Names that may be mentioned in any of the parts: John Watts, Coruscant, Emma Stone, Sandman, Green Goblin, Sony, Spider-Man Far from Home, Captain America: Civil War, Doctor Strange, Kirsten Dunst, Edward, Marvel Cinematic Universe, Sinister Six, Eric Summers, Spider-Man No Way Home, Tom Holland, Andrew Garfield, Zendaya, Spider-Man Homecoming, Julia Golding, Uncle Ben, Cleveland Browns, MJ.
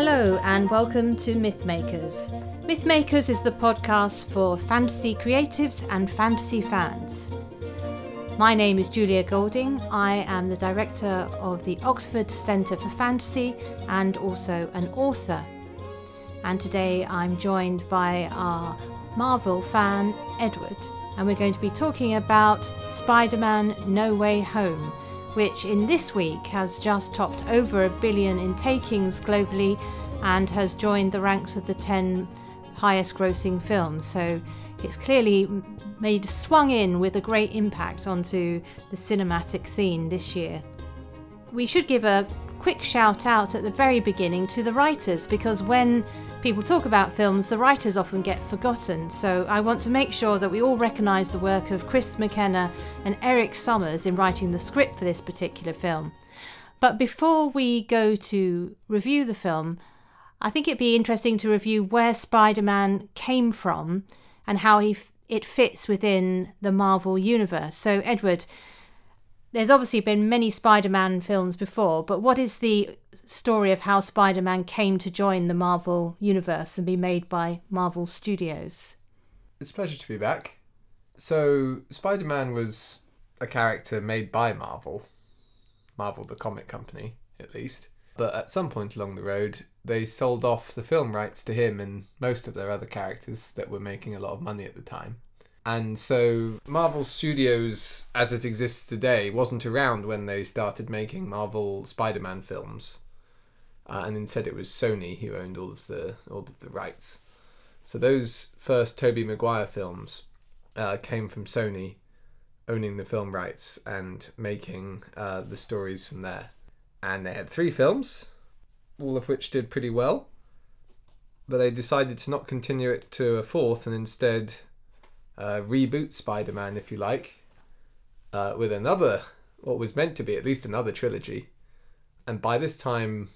Hello and welcome to Mythmakers. Mythmakers is the podcast for fantasy creatives and fantasy fans. My name is Julia Golding. I am the director of the Oxford Centre for Fantasy and also an author. And today I'm joined by our Marvel fan, Edward, and we're going to be talking about Spider-Man No Way Home, which in this week has just topped over 1 billion in takings globally and has joined the ranks of the 10 highest grossing films. So it's clearly swung in with a great impact onto the cinematic scene this year. We should give a quick shout out at the very beginning to the writers, because when people talk about films, the writers often get forgotten. So I want to make sure that we all recognise the work of Chris McKenna and Eric Summers in writing the script for this particular film. But before we go to review the film, I think it'd be interesting to review where Spider-Man came from and how it fits within the Marvel Universe. So Edward, there's obviously been many Spider-Man films before, but what is the story of how Spider-Man came to join the Marvel Universe and be made by Marvel Studios? It's a pleasure to be back. So Spider-Man was a character made by Marvel, the comic company, at least. But at some point along the road, they sold off the film rights to him and most of their other characters that were making a lot of money at the time. And so Marvel Studios, as it exists today, wasn't around when they started making Marvel Spider-Man films. And instead it was Sony who owned all of the rights. So those first Tobey Maguire films came from Sony owning the film rights and making the stories from there. And they had 3 films, all of which did pretty well. But they decided to not continue it to a 4th and instead reboot Spider-Man, if you like, with another, what was meant to be at least another trilogy. And by this time,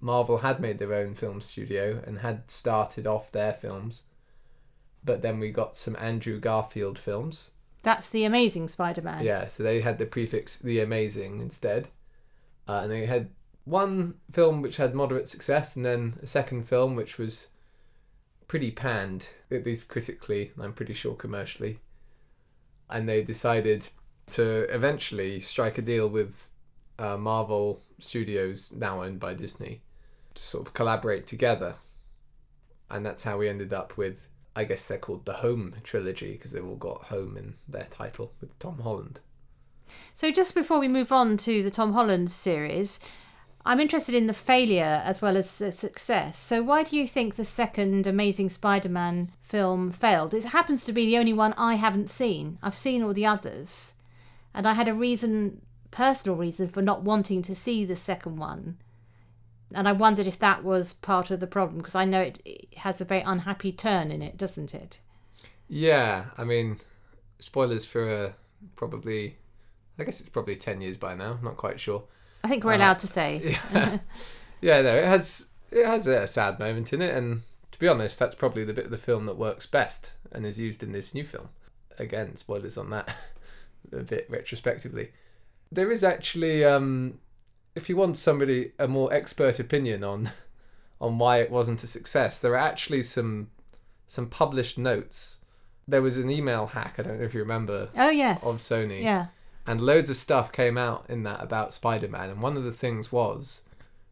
Marvel had made their own film studio and had started off their films. But then we got some Andrew Garfield films. That's The Amazing Spider-Man. Yeah, so they had the prefix The Amazing instead. And they had one film which had moderate success and then a second film which was pretty panned, at least critically, and I'm pretty sure commercially. And they decided to eventually strike a deal with Marvel Studios, now owned by Disney, to sort of collaborate together. And that's how we ended up with, I guess they're called the Home Trilogy, because they've all got Home in their title, with Tom Holland. So just before we move on to the Tom Holland series, I'm interested in the failure as well as the success. So why do you think the second Amazing Spider-Man film failed? It happens to be the only one I haven't seen. I've seen all the others. And I had a personal reason for not wanting to see the second one. And I wondered if that was part of the problem, because I know it has a very unhappy turn in it, doesn't it? Yeah, I mean, spoilers for probably, I guess it's probably 10 years by now, I'm not quite sure. I think we're allowed to say. Yeah. Yeah, no, it has a sad moment in it, and to be honest, that's probably the bit of the film that works best and is used in this new film. Again, spoilers on that a bit retrospectively. There is actually, if you want a more expert opinion on why it wasn't a success, there are actually some published notes. There was an email hack, I don't know if you remember. Oh, yes. Of Sony. Yeah. And loads of stuff came out in that about Spider-Man. And one of the things was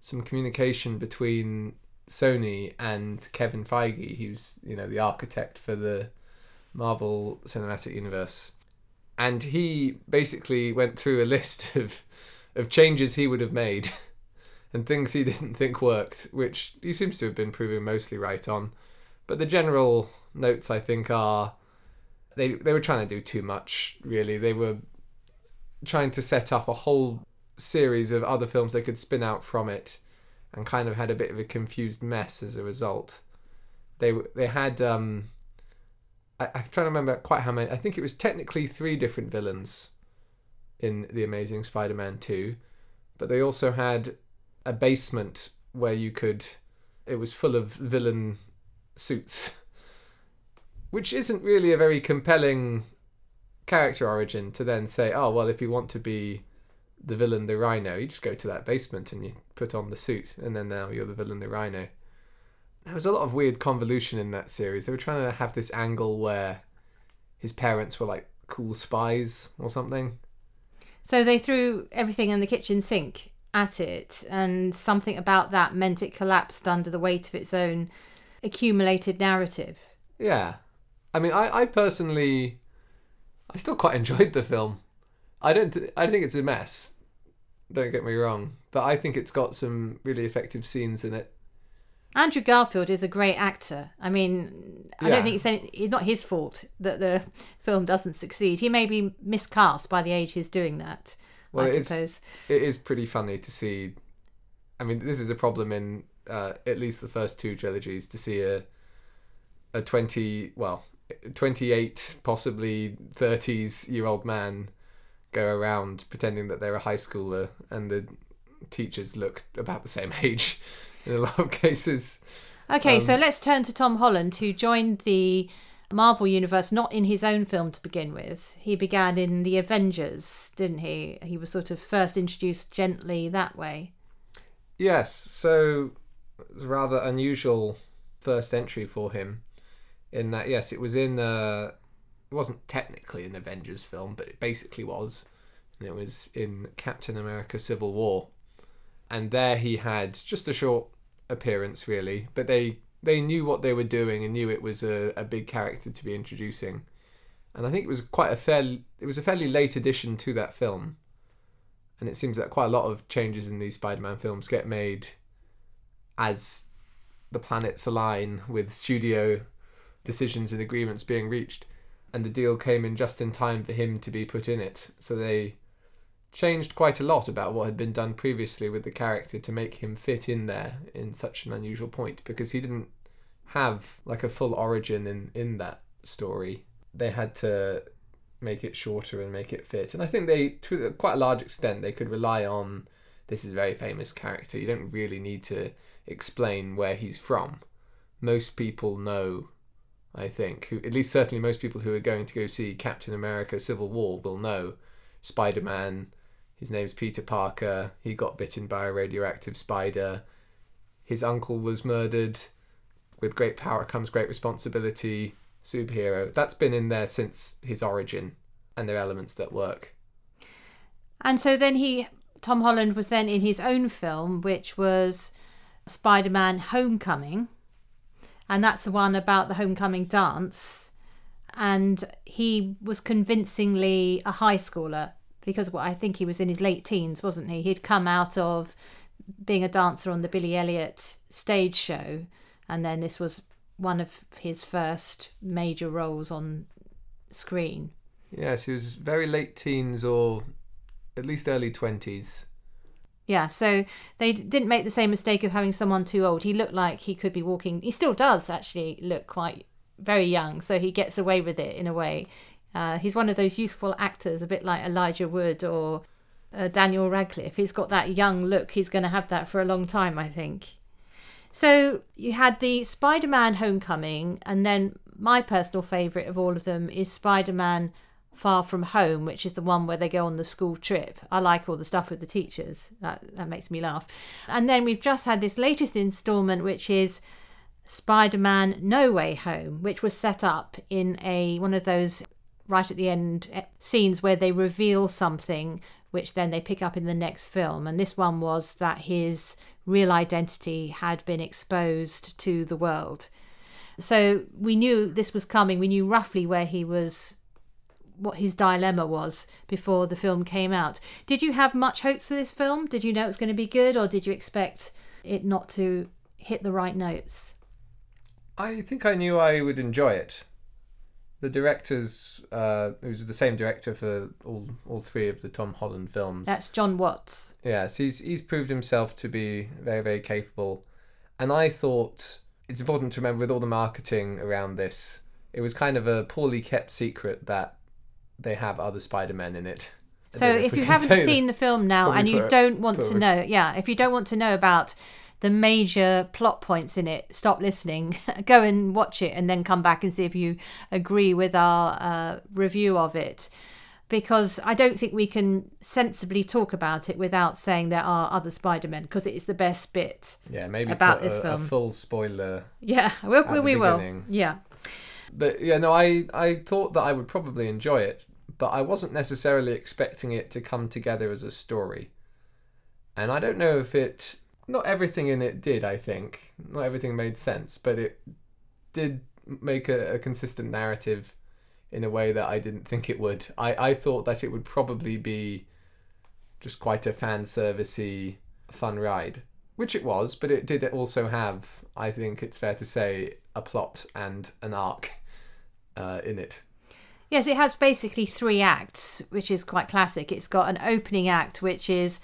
some communication between Sony and Kevin Feige, who's, the architect for the Marvel Cinematic Universe. And he basically went through a list of changes he would have made and things he didn't think worked, which he seems to have been proven mostly right on. But the general notes, I think, are they were trying to do too much, really. They were trying to set up a whole series of other films they could spin out from it, and kind of had a bit of a confused mess as a result. They had, I'm trying to remember quite how many, I think it was technically 3 different villains in The Amazing Spider-Man 2, but they also had a basement where it was full of villain suits, which isn't really a very compelling character origin to then say, oh, well, if you want to be the villain, the Rhino. You just go to that basement and you put on the suit, and then now you're the villain, the Rhino. There was a lot of weird convolution in that series. They were trying to have this angle where his parents were like cool spies or something. So they threw everything in the kitchen sink at it, and something about that meant it collapsed under the weight of its own accumulated narrative. Yeah. I mean, I personally, I still quite enjoyed the film. I think it's a mess, don't get me wrong, but I think it's got some really effective scenes in it. Andrew Garfield is a great actor. I mean, I don't think it's not his fault that the film doesn't succeed. He may be miscast by the age he's doing that, well, I suppose. It is pretty funny to see. I mean, this is a problem in at least the first two trilogies, to see a 28, possibly 30s-year-old man go around pretending that they're a high schooler, and the teachers look about the same age in a lot of cases. Okay, so let's turn to Tom Holland, who joined the Marvel Universe not in his own film to begin with. He began in The Avengers, didn't he? He was sort of first introduced gently that way. Yes, so it was a rather unusual first entry for him in that, yes, it was in it wasn't technically an Avengers film, but it basically was. And it was in Captain America: Civil War. And there he had just a short appearance, really. But they knew what they were doing and knew it was a big character to be introducing. And I think it was a fairly late addition to that film. And it seems that quite a lot of changes in these Spider-Man films get made as the planets align, with studio decisions and agreements being reached. And the deal came in just in time for him to be put in it. So they changed quite a lot about what had been done previously with the character to make him fit in there in such an unusual point, because he didn't have like a full origin in that story. They had to make it shorter and make it fit. And I think they, to quite a large extent, they could rely on, this is a very famous character, you don't really need to explain where he's from. Most people know, I think, at least certainly most people who are going to go see Captain America: Civil War will know Spider-Man. His name's Peter Parker. He got bitten by a radioactive spider. His uncle was murdered. With great power comes great responsibility. Superhero. That's been in there since his origin, and there are elements that work. And so then Tom Holland was then in his own film, which was Spider-Man Homecoming. And that's the one about the homecoming dance. And he was convincingly a high schooler. Because I think he was in his late teens, wasn't he? He'd come out of being a dancer on the Billy Elliot stage show, and then this was one of his first major roles on screen. Yes, he was very late teens, or at least early 20s. Yeah, so they didn't make the same mistake of having someone too old. He looked like he could be walking. He still does actually look quite very young, so he gets away with it in a way. He's one of those youthful actors, a bit like Elijah Wood or Daniel Radcliffe. He's got that young look. He's going to have that for a long time, I think. So you had the Spider-Man Homecoming, and then my personal favourite of all of them is Spider-Man Far From Home, which is the one where they go on the school trip. I like all the stuff with the teachers. That makes me laugh. And then we've just had this latest instalment, which is Spider-Man No Way Home, which was set up in one of those right at the end scenes where they reveal something which then they pick up in the next film. And this one was that his real identity had been exposed to the world. So we knew this was coming. We knew roughly where he was, what his dilemma was, before the film came out. Did you have much hopes for this film? Did you know it was going to be good, or did you expect it not to hit the right notes? I think I knew I would enjoy it. The directors, who's the same director for all three of the Tom Holland films. That's John Watts. Yes, he's proved himself to be very, very capable. And I thought it's important to remember, with all the marketing around this, it was kind of a poorly kept secret that they have other Spider-Men in it. So if you haven't seen the film now and you don't want to know, if you don't want to know about the major plot points in it, stop listening, go and watch it, and then come back and see if you agree with our review of it. because I don't think we can sensibly talk about it without saying there are other Spider-Men, because it is the best bit about this film. A full spoiler. Yeah, we will. Yeah. But yeah, no, I thought that I would probably enjoy it, but I wasn't necessarily expecting it to come together as a story. And I don't know if it... Not everything in it did, I think. Not everything made sense, but it did make a consistent narrative in a way that I didn't think it would. I thought that it would probably be just quite a fan-servicey fun ride, which it was, but it did also have, I think it's fair to say, a plot and an arc in it. Yes, it has basically three acts, which is quite classic. It's got an opening act, which is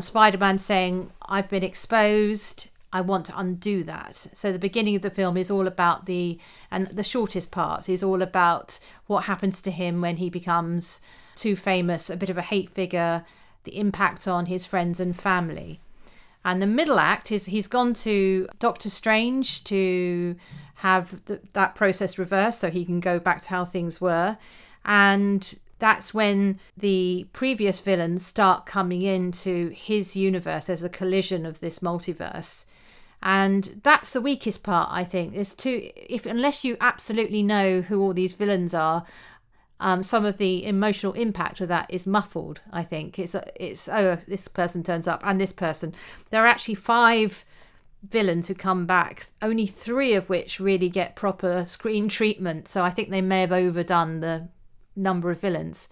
Spider-Man saying, I've been exposed, I want to undo that. So the beginning of the film is all about the shortest part is all about what happens to him when he becomes too famous, a bit of a hate figure, the impact on his friends and family. And the middle act is he's gone to Doctor Strange to have that process reversed so he can go back to how things were. And that's when the previous villains start coming into his universe as a collision of this multiverse. And that's the weakest part, I think. There's unless you absolutely know who all these villains are, some of the emotional impact of that is muffled, I think. It's this person turns up and this person. There are actually 5 villains who come back, only 3 of which really get proper screen treatment. So I think they may have overdone the number of villains.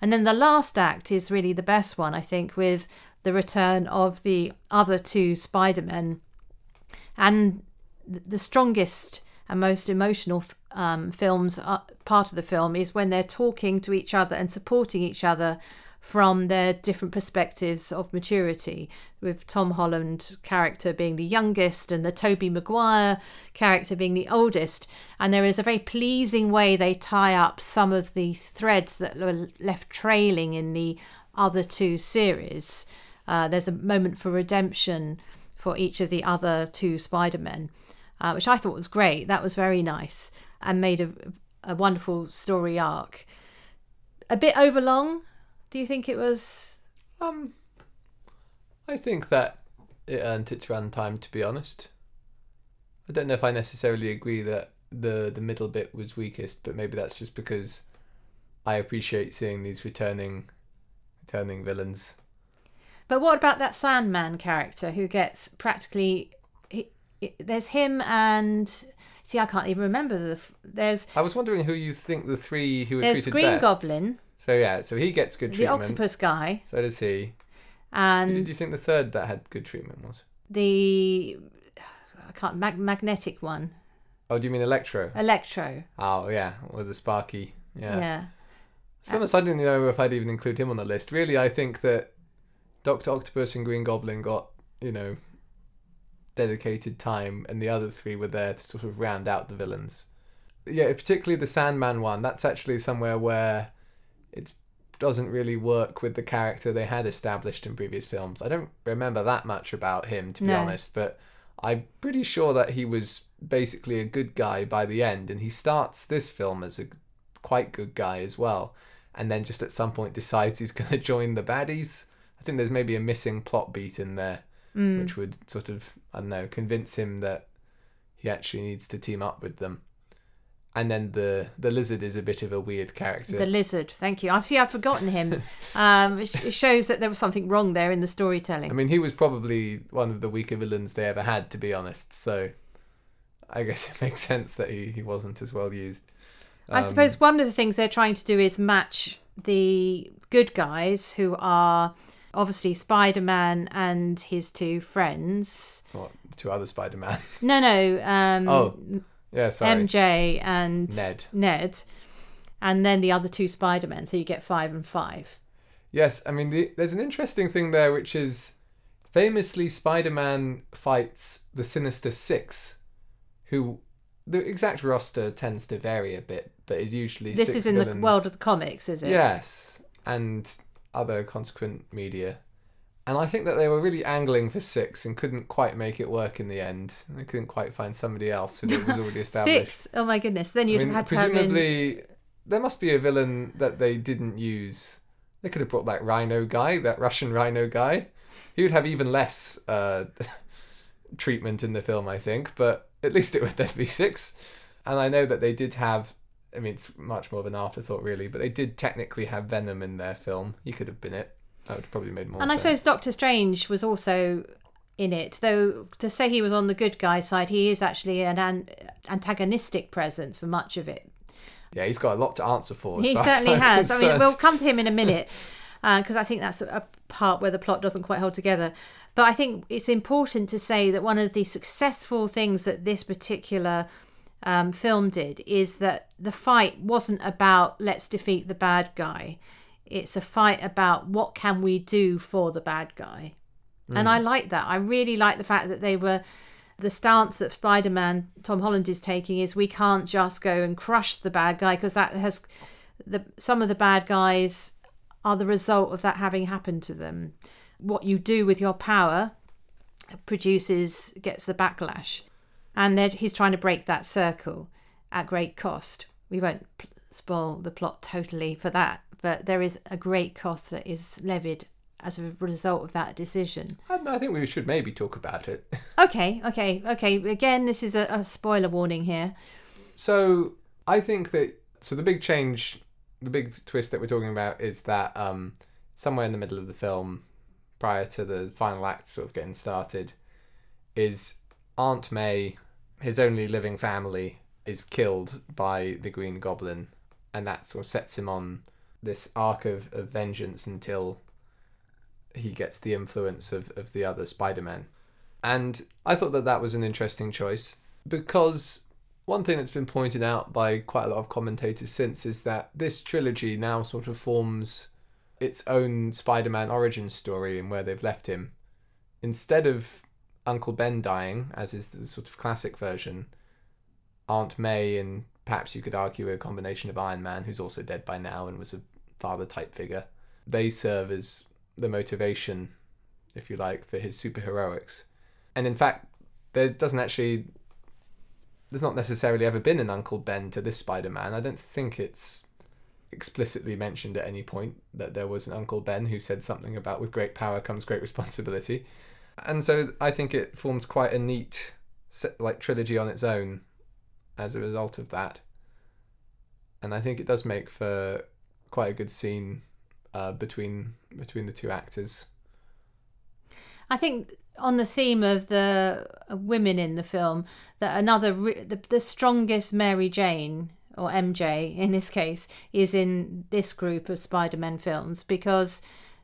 And then the last act is really the best one, I think, with the return of the other 2 Spider-Men. And the strongest and most emotional part of the film is when they're talking to each other and supporting each other from their different perspectives of maturity, with Tom Holland character being the youngest and the Tobey Maguire character being the oldest. And there is a very pleasing way they tie up some of the threads that were left trailing in the other 2 series. There's a moment for redemption for each of the other 2 Spider-Men, which I thought was great. That was very nice and made a wonderful story arc. A bit overlong. Do you think it was? I think that it earned its runtime, to be honest. I don't know if I necessarily agree that the middle bit was weakest, but maybe that's just because I appreciate seeing these returning villains. But what about that Sandman character who gets practically? There's him and. See, I can't even remember there's. I was wondering who you think the 3 who were treated best. There's Green Goblin. So yeah, so he gets good treatment. The octopus guy. So does he. And who did you think the 3rd that had good treatment was? Magnetic one. Oh, do you mean Electro? Electro. Oh yeah, or the Sparky. Yeah. Yeah. To be honest, I didn't know if I'd even include him on the list. Really, I think that Dr. Octopus and Green Goblin got, dedicated time, and the other 3 were there to sort of round out the villains. Yeah, particularly the Sandman one. That's actually somewhere where it doesn't really work with the character they had established in previous films. I don't remember that much about him, to be honest, but I'm pretty sure that he was basically a good guy by the end, and he starts this film as a quite good guy as well, and then just at some point decides he's going to join the baddies. I think there's maybe a missing plot beat in there, which would sort of, convince him that he actually needs to team up with them. And then the lizard is a bit of a weird character. The lizard, thank you. I'd forgotten him. It shows that there was something wrong there in the storytelling. I mean, he was probably one of the weaker villains they ever had, to be honest. So I guess it makes sense that he wasn't as well used. I suppose one of the things they're trying to do is match the good guys, who are obviously Spider-Man and his 2 friends. What, 2 other Spider-Man? No. Yeah, sorry. MJ and Ned, and then the other 2 Spider-Men, so you get 5 and 5. Yes, I mean, there's an interesting thing there, which is famously Spider-Man fights the Sinister Six, who the exact roster tends to vary a bit, but is usually this 6 villains. This is in the world of the comics, is it? Yes, and other consequent media. And I think that they were really angling for 6 and couldn't quite make it work in the end. They couldn't quite find somebody else who was already established. 6? Oh my goodness. Then you'd have had to have in... Presumably there must be a villain that they didn't use. They could have brought that Rhino guy, that Russian Rhino guy. He would have even less treatment in the film, I think, but at least it would then be six. And I know that they did have, I mean, it's much more of an afterthought, really, but they did technically have Venom in their film. He could have been it. That would have probably made more sense. And I suppose Doctor Strange was also in it, though to say he was on the good guy side, he is actually an antagonistic presence for much of it. Yeah, he's got a lot to answer for. He certainly has. I mean, we'll come to him in a minute because I think that's a part where the plot doesn't quite hold together. But I think it's important to say that one of the successful things that this particular film did is that the fight wasn't about let's defeat the bad guy. It's a fight about what can we do for the bad guy. Mm. And I like that. I really like the fact that they were... The stance that Spider-Man, Tom Holland, is taking is we can't just go and crush the bad guy because that has some of the bad guys are the result of that having happened to them. What you do with your power gets the backlash, and then he's trying to break that circle at great cost. We won't spoil the plot totally for that, but there is a great cost that is levied as a result of that decision. I think we should maybe talk about it. Okay. Again, this is a spoiler warning here. So I think that... So the big change, the big twist that we're talking about is that somewhere in the middle of the film, prior to the final act sort of getting started, is Aunt May, his only living family, is killed by the Green Goblin. And that sort of sets him on this arc of vengeance until... he gets the influence of the other Spider-Man. And I thought that was an interesting choice, because one thing that's been pointed out by quite a lot of commentators since is that this trilogy now sort of forms its own Spider-Man origin story and where they've left him. Instead of Uncle Ben dying, as is the sort of classic version, Aunt May and perhaps you could argue a combination of Iron Man, who's also dead by now and was a father-type figure, they serve as... the motivation, if you like, for his superheroics. And in fact, there's not necessarily ever been an Uncle Ben to this Spider-Man. I don't think it's explicitly mentioned at any point that there was an Uncle Ben who said something about with great power comes great responsibility. And so I think it forms quite a neat trilogy on its own as a result of that. And I think it does make for quite a good scene between the two actors. I think on the theme of the women in the film, that the strongest Mary Jane, or MJ in this case, is in this group of Spider-Man films, because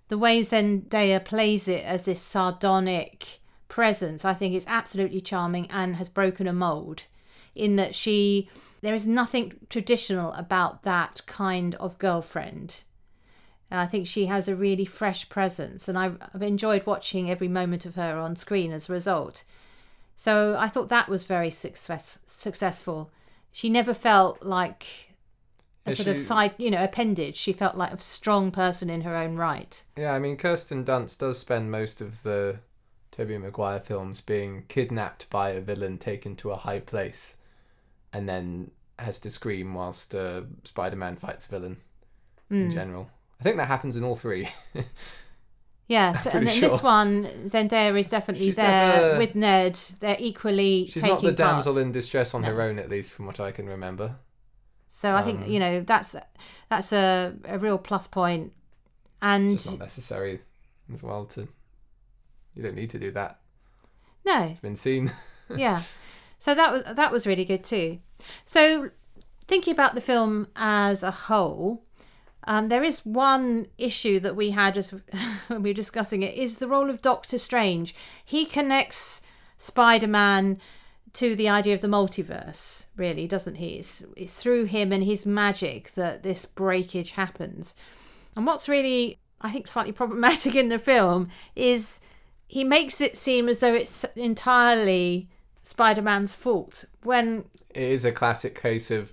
the way Zendaya plays it as this sardonic presence, I think is absolutely charming and has broken a mould in that there is nothing traditional about that kind of girlfriend. I think she has a really fresh presence, and I've enjoyed watching every moment of her on screen as a result. So I thought that was very successful. She never felt like appendage. She felt like a strong person in her own right. Yeah, I mean, Kirsten Dunst does spend most of the Tobey Maguire films being kidnapped by a villain, taken to a high place, and then has to scream whilst Spider-Man fights villain in general. I think that happens in all three. Yes, and in this one, Zendaya is definitely with Ned. They're equally taking part. She's not the damsel in distress on her own, at least from what I can remember. So I think, that's a real plus point. And it's just not necessary as well to... You don't need to do that. No. It's been seen. Yeah. So that was really good too. So thinking about the film as a whole... there is one issue that we had as when we were discussing it, is the role of Doctor Strange. He connects Spider-Man to the idea of the multiverse, really, doesn't he? It's through him and his magic that this breakage happens. And what's really, I think, slightly problematic in the film is he makes it seem as though it's entirely Spider-Man's fault, when... It is a classic case of,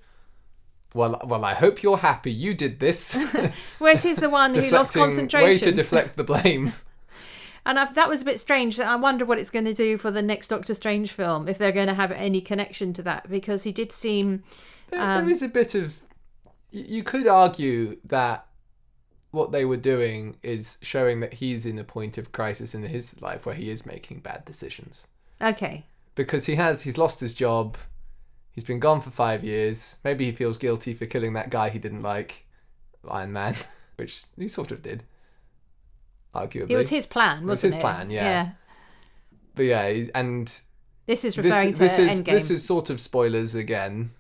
Well, I hope you're happy you did this. Whereas he's the one who lost concentration. Way to deflect the blame. And that was a bit strange. I wonder what it's going to do for the next Doctor Strange film, if they're going to have any connection to that, because he did seem... There is a bit of you could argue that what they were doing is showing that he's in a point of crisis in his life where he is making bad decisions. Okay. Because he's lost his job. He's been gone for 5 years. Maybe he feels guilty for killing that guy he didn't like, Iron Man, which he sort of did, arguably. It was his plan, wasn't it? It was his plan, yeah. But yeah, and... This is referring to Endgame. This is sort of spoilers again,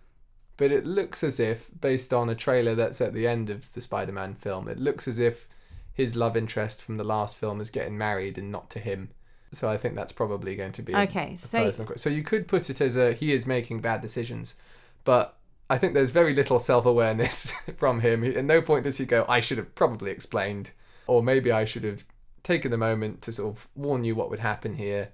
but it looks as if, based on a trailer that's at the end of the Spider-Man film, it looks as if his love interest from the last film is getting married and not to him. So I think that's probably going to be a personal question. So you could put it as he is making bad decisions, but I think there's very little self-awareness from him. At no point does he go, I should have probably explained, or maybe I should have taken the moment to sort of warn you what would happen here.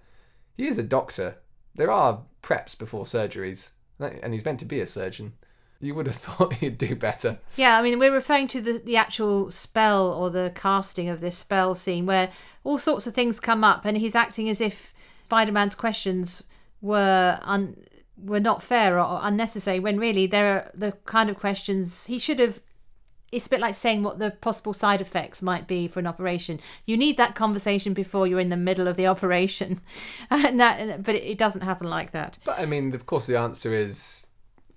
He is a doctor. There are preps before surgeries, and he's meant to be a surgeon. You would have thought he'd do better. Yeah, I mean, we're referring to the actual spell or the casting of this spell scene where all sorts of things come up and he's acting as if Spider-Man's questions were not fair or unnecessary when really they're the kind of questions he should have... It's a bit like saying what the possible side effects might be for an operation. You need that conversation before you're in the middle of the operation. But it doesn't happen like that. But, I mean, of course the answer is...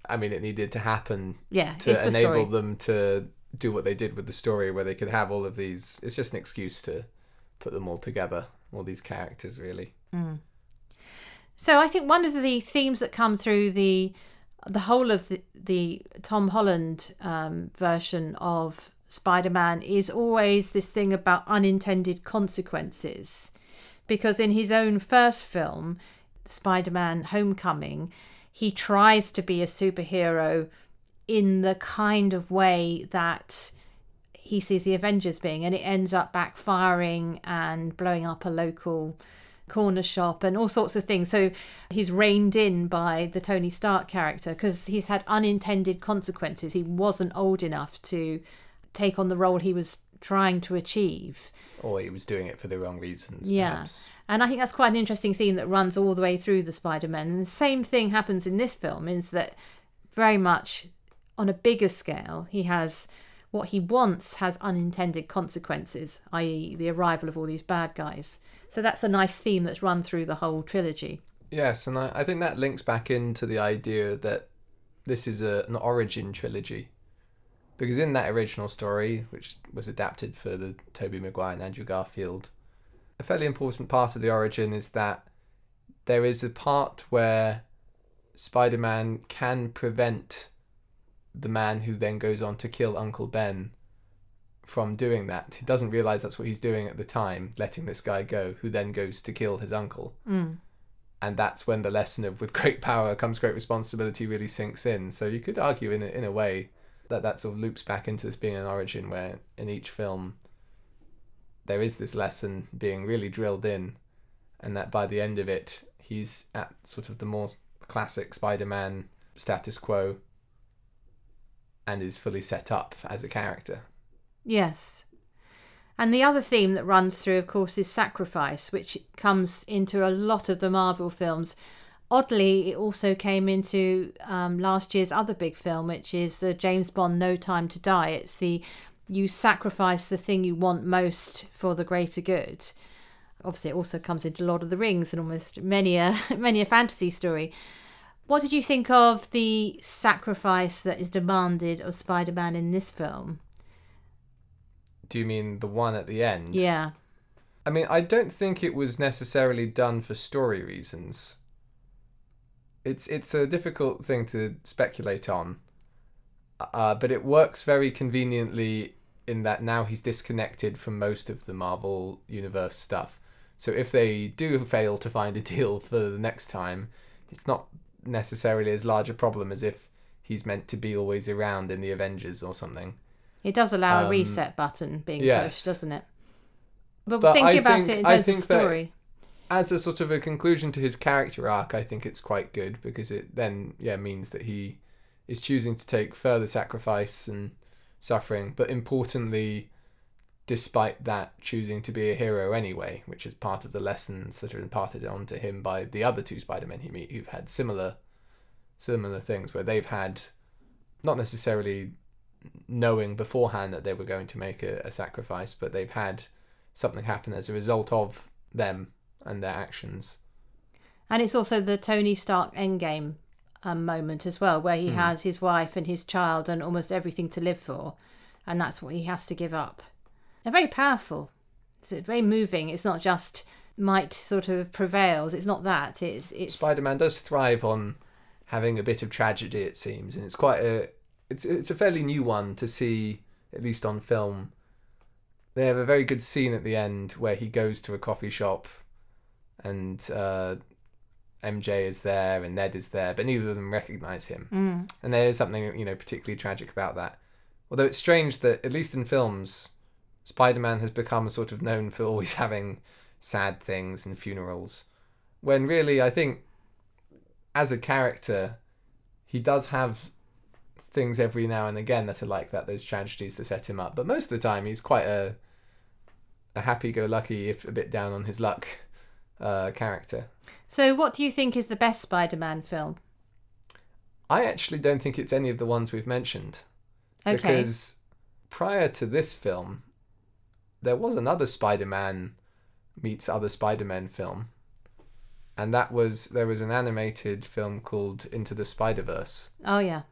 I mean, it needed to happen to enable them to do what they did with the story where they could have all of these. It's just an excuse to put them all together, all these characters, really. Mm. So I think one of the themes that come through the whole of the Tom Holland version of Spider-Man is always this thing about unintended consequences. Because in his own first film, Spider-Man Homecoming... He tries to be a superhero in the kind of way that he sees the Avengers being, and it ends up backfiring and blowing up a local corner shop and all sorts of things. So he's reined in by the Tony Stark character because he's had unintended consequences. He wasn't old enough to take on the role he was trying to achieve. Or he was doing it for the wrong reasons, perhaps. Yeah, and I think that's quite an interesting theme that runs all the way through the Spider-Man. And the same thing happens in this film, is that very much on a bigger scale, he has what he wants has unintended consequences, i.e. the arrival of all these bad guys. So that's a nice theme that's run through the whole trilogy. Yes, and I think that links back into the idea that this is an origin trilogy. Because in that original story, which was adapted for the Tobey Maguire and Andrew Garfield, a fairly important part of the origin is that there is a part where Spider-Man can prevent the man who then goes on to kill Uncle Ben from doing that. He doesn't realise that's what he's doing at the time, letting this guy go, who then goes to kill his uncle. Mm. And that's when the lesson of with great power comes great responsibility really sinks in. So you could argue in a way... That sort of loops back into this being an origin where in each film there is this lesson being really drilled in, and that by the end of it he's at sort of the more classic Spider-Man status quo and is fully set up as a character. Yes. And the other theme that runs through, of course, is sacrifice, which comes into a lot of the Marvel films. Oddly, it also came into last year's other big film, which is the James Bond No Time to Die. It's you sacrifice the thing you want most for the greater good. Obviously, it also comes into Lord of the Rings and almost many a fantasy story. What did you think of the sacrifice that is demanded of Spider-Man in this film? Do you mean the one at the end? Yeah. I mean, I don't think it was necessarily done for story reasons. It's a difficult thing to speculate on, but it works very conveniently in that now he's disconnected from most of the Marvel Universe stuff. So if they do fail to find a deal for the next time, it's not necessarily as large a problem as if he's meant to be always around in the Avengers or something. It does allow a reset button being pushed, doesn't it? But think about it in terms of story. As a sort of a conclusion to his character arc, I think it's quite good because it then means that he is choosing to take further sacrifice and suffering, but importantly, despite that, choosing to be a hero anyway, which is part of the lessons that are imparted onto him by the other two Spider-Men he meet who've had similar things where they've had not necessarily knowing beforehand that they were going to make a sacrifice, but they've had something happen as a result of them and their actions. And it's also the Tony Stark Endgame moment as well, where he has his wife and his child and almost everything to live for, and that's what he has to give up. They're very powerful. It's very moving. It's not just might sort of prevails. It's not that. It's Spider-Man does thrive on having a bit of tragedy, it seems, and it's quite a fairly new one to see, at least on film. They have a very good scene at the end where he goes to a coffee shop and MJ is there and Ned is there, but neither of them recognise him. And there is something, particularly tragic about that. Although it's strange that, at least in films, Spider-Man has become sort of known for always having sad things and funerals, when really, I think, as a character, he does have things every now and again that are like that, those tragedies that set him up. But most of the time, he's quite a happy-go-lucky, if a bit down on his luck, character. So what do you think is the best Spider-Man film? I actually don't think it's any of the ones we've mentioned. Okay. Because prior to this film, there was another Spider-Man meets other Spider-Men film. And there was an animated film called Into the Spider-Verse. Oh, yeah.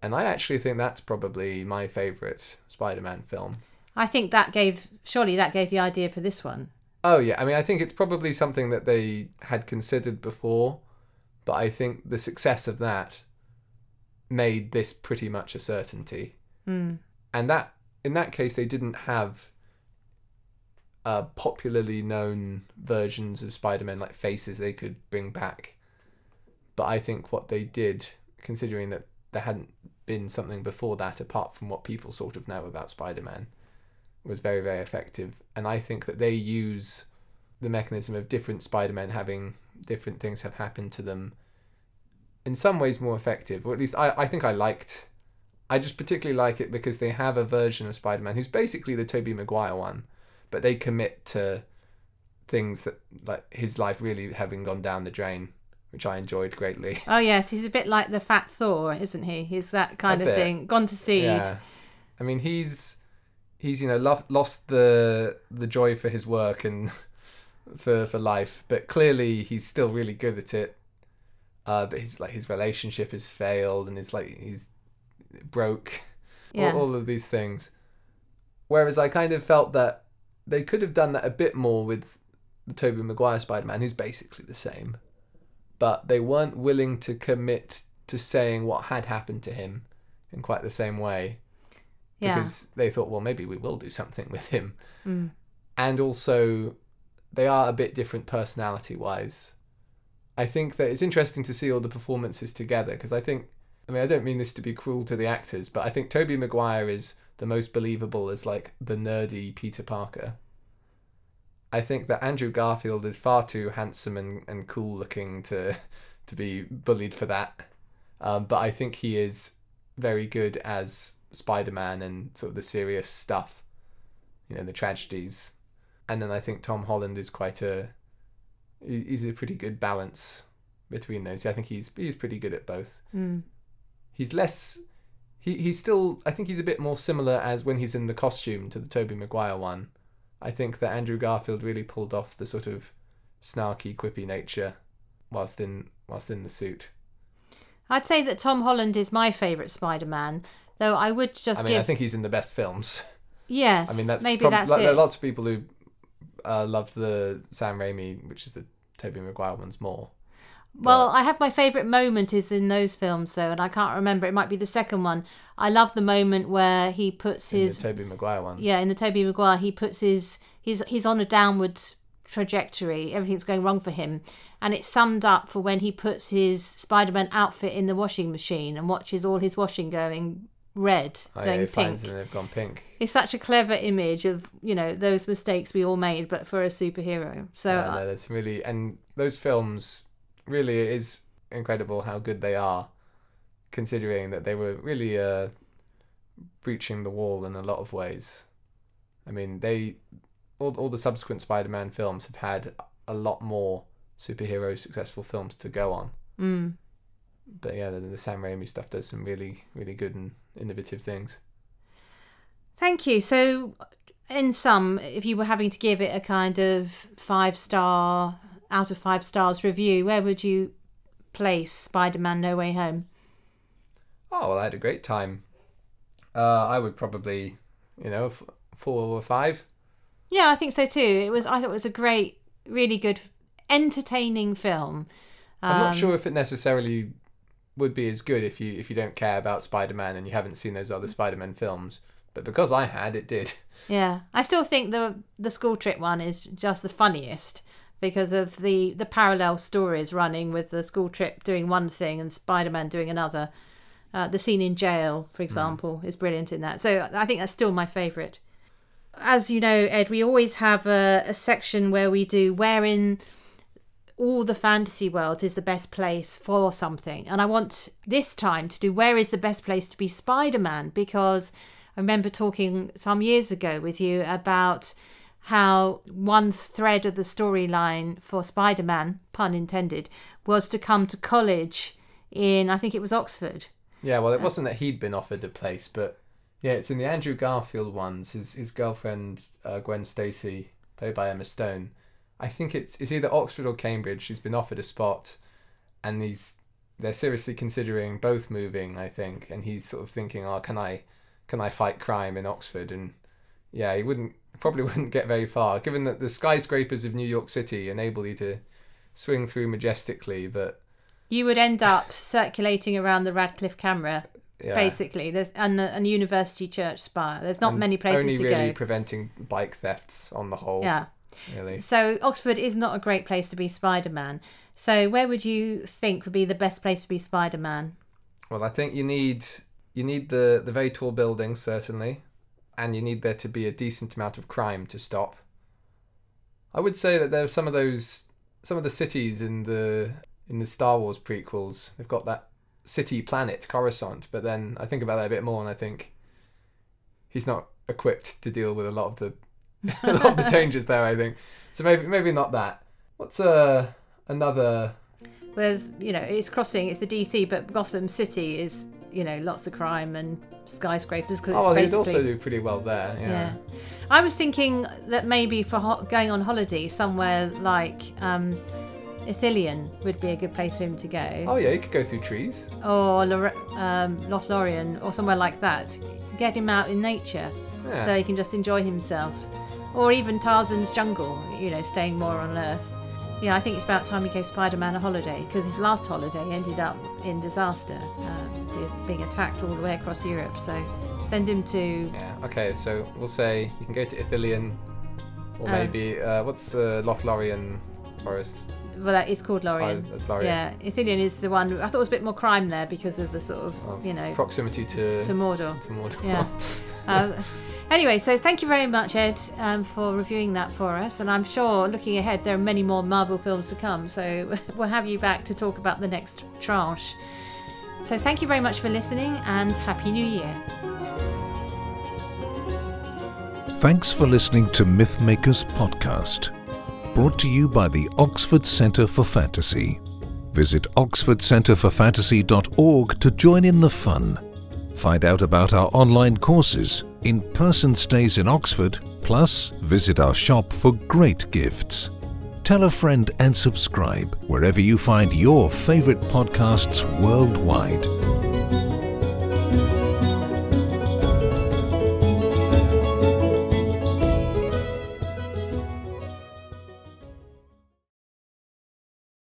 And I actually think that's probably my favourite Spider-Man film. I think surely that gave the idea for this one. Oh, yeah. I mean, I think it's probably something that they had considered before, but I think the success of that made this pretty much a certainty. And that, in that case, they didn't have popularly known versions of Spider-Man, like faces they could bring back. But I think what they did, considering that there hadn't been something before that apart from what people sort of know about Spider-Man, was very, very effective. And I think that they use the mechanism of different Spider-Men having different things have happened to them in some ways more effective, or at least I just particularly like it because they have a version of Spider-Man who's basically the Tobey Maguire one, but they commit to things that, like, his life really having gone down the drain, which I enjoyed greatly. Oh, yes. He's a bit like the Fat Thor, isn't he? He's that kind of thing. Gone to seed. Yeah. I mean, he's lost the joy for his work and for life, but clearly he's still really good at it. But his relationship has failed, and it's like he's broke. Yeah. all of these things. Whereas I kind of felt that they could have done that a bit more with the Tobey Maguire Spider-Man, who's basically the same, but they weren't willing to commit to saying what had happened to him in quite the same way. Yeah. Because they thought, well, maybe we will do something with him. And also, they are a bit different personality-wise. I think that it's interesting to see all the performances together, because I don't mean this to be cruel to the actors, but I think Tobey Maguire is the most believable as, like, the nerdy Peter Parker. I think that Andrew Garfield is far too handsome and cool-looking to be bullied for that. But I think he is very good as Spider-Man and sort of the serious stuff, the tragedies. And then I think Tom Holland is he's a pretty good balance between those. I think he's pretty good at both. He's less... He's still... I think he's a bit more similar as when he's in the costume to the Tobey Maguire one. I think that Andrew Garfield really pulled off the sort of snarky, quippy nature whilst in the suit. I'd say that Tom Holland is my favourite Spider-Man, though I would just I think he's in the best films. Yes, that's it. There are lots of people who love the Sam Raimi, which is the Tobey Maguire ones, more. Well, I have my favourite moment is in those films, though, and I can't remember. It might be the second one. I love the moment where he puts in the Tobey Maguire ones. Yeah, in the Tobey Maguire, he puts he's on a downward trajectory. Everything's going wrong for him. And it's summed up for when he puts his Spider-Man outfit in the washing machine and watches all his washing going red, going pink. And they've gone pink. It's such a clever image of, those mistakes we all made, but for a superhero. So that's really... And those films... Really, it is incredible how good they are, considering that they were really breaching the wall in a lot of ways. I mean, all the subsequent Spider-Man films have had a lot more superhero successful films to go on. But yeah, the Sam Raimi stuff does some really, really good and innovative things. Thank you. So in sum, if you were having to give it a kind of 5-star, out of 5 stars review, where would you place Spider-Man No Way Home? Oh, well, I had a great time. I would probably, 4 or 5. Yeah, I think so too. I thought it was a great, really good, entertaining film. I'm not sure if it necessarily would be as good if you don't care about Spider-Man and you haven't seen those other Spider-Man films. But because I had, it did. Yeah, I still think the school trip one is just the funniest because of the parallel stories running with the school trip doing one thing and Spider-Man doing another. The scene in jail, for example, is brilliant in that. So I think that's still my favourite. As you know, Ed, we always have a section where we do wherein all the fantasy world is the best place for something. And I want this time to do where is the best place to be Spider-Man, because I remember talking some years ago with you about how one thread of the storyline for Spider-Man, pun intended, was to come to college in, I think it was Oxford. Yeah, well, it wasn't that he'd been offered a place, but yeah, it's in the Andrew Garfield ones. His girlfriend, Gwen Stacy, played by Emma Stone. I think it's either Oxford or Cambridge. She's been offered a spot, and they're seriously considering both moving, I think. And he's sort of thinking, oh, can I fight crime in Oxford? And yeah, he probably wouldn't get very far, given that the skyscrapers of New York City enable you to swing through majestically, but you would end up circulating around the Radcliffe camera, yeah, basically. There's and the university church spire. There's not many places to go. Only really preventing bike thefts on the whole. Yeah, really. So Oxford is not a great place to be Spider-Man. So where would you think would be the best place to be Spider-Man? Well, I think you need the very tall buildings, certainly, and you need there to be a decent amount of crime to stop. I would say that there are some of the cities in the Star Wars prequels. They've got that city planet, Coruscant, but then I think about that a bit more and I think he's not equipped to deal with a lot of the dangers there, I think. So maybe not that. What's another... There's, it's crossing, it's the DC, but Gotham City is, lots of crime and skyscrapers. Cause it's basically... he'd also do pretty well there. Yeah. I was thinking that maybe for going on holiday somewhere like... Ithilien would be a good place for him to go. Oh yeah, he could go through trees. Or Lothlorien or somewhere like that. Get him out in nature, yeah, so he can just enjoy himself. Or even Tarzan's jungle, staying more on Earth. Yeah, I think it's about time we gave Spider-Man a holiday, because his last holiday ended up in disaster, with being attacked all the way across Europe. So send him to... Yeah, okay, so we'll say you can go to Ithilien, or maybe, what's the Lothlorien forest? Well, that is called Lorien. Oh, that's Lorien. Yeah, Ithilien is the one. I thought there was a bit more crime there because of the sort of, proximity to Mordor. Yeah. Anyway, so thank you very much, Ed, for reviewing that for us. And I'm sure, looking ahead, there are many more Marvel films to come. So we'll have you back to talk about the next tranche. So thank you very much for listening, and Happy New Year. Thanks for listening to Mythmakers Podcast. Brought to you by the Oxford Centre for Fantasy. Visit oxfordcentreforfantasy.org to join in the fun. Find out about our online courses, in-person stays in Oxford, plus visit our shop for great gifts. Tell a friend and subscribe wherever you find your favourite podcasts worldwide.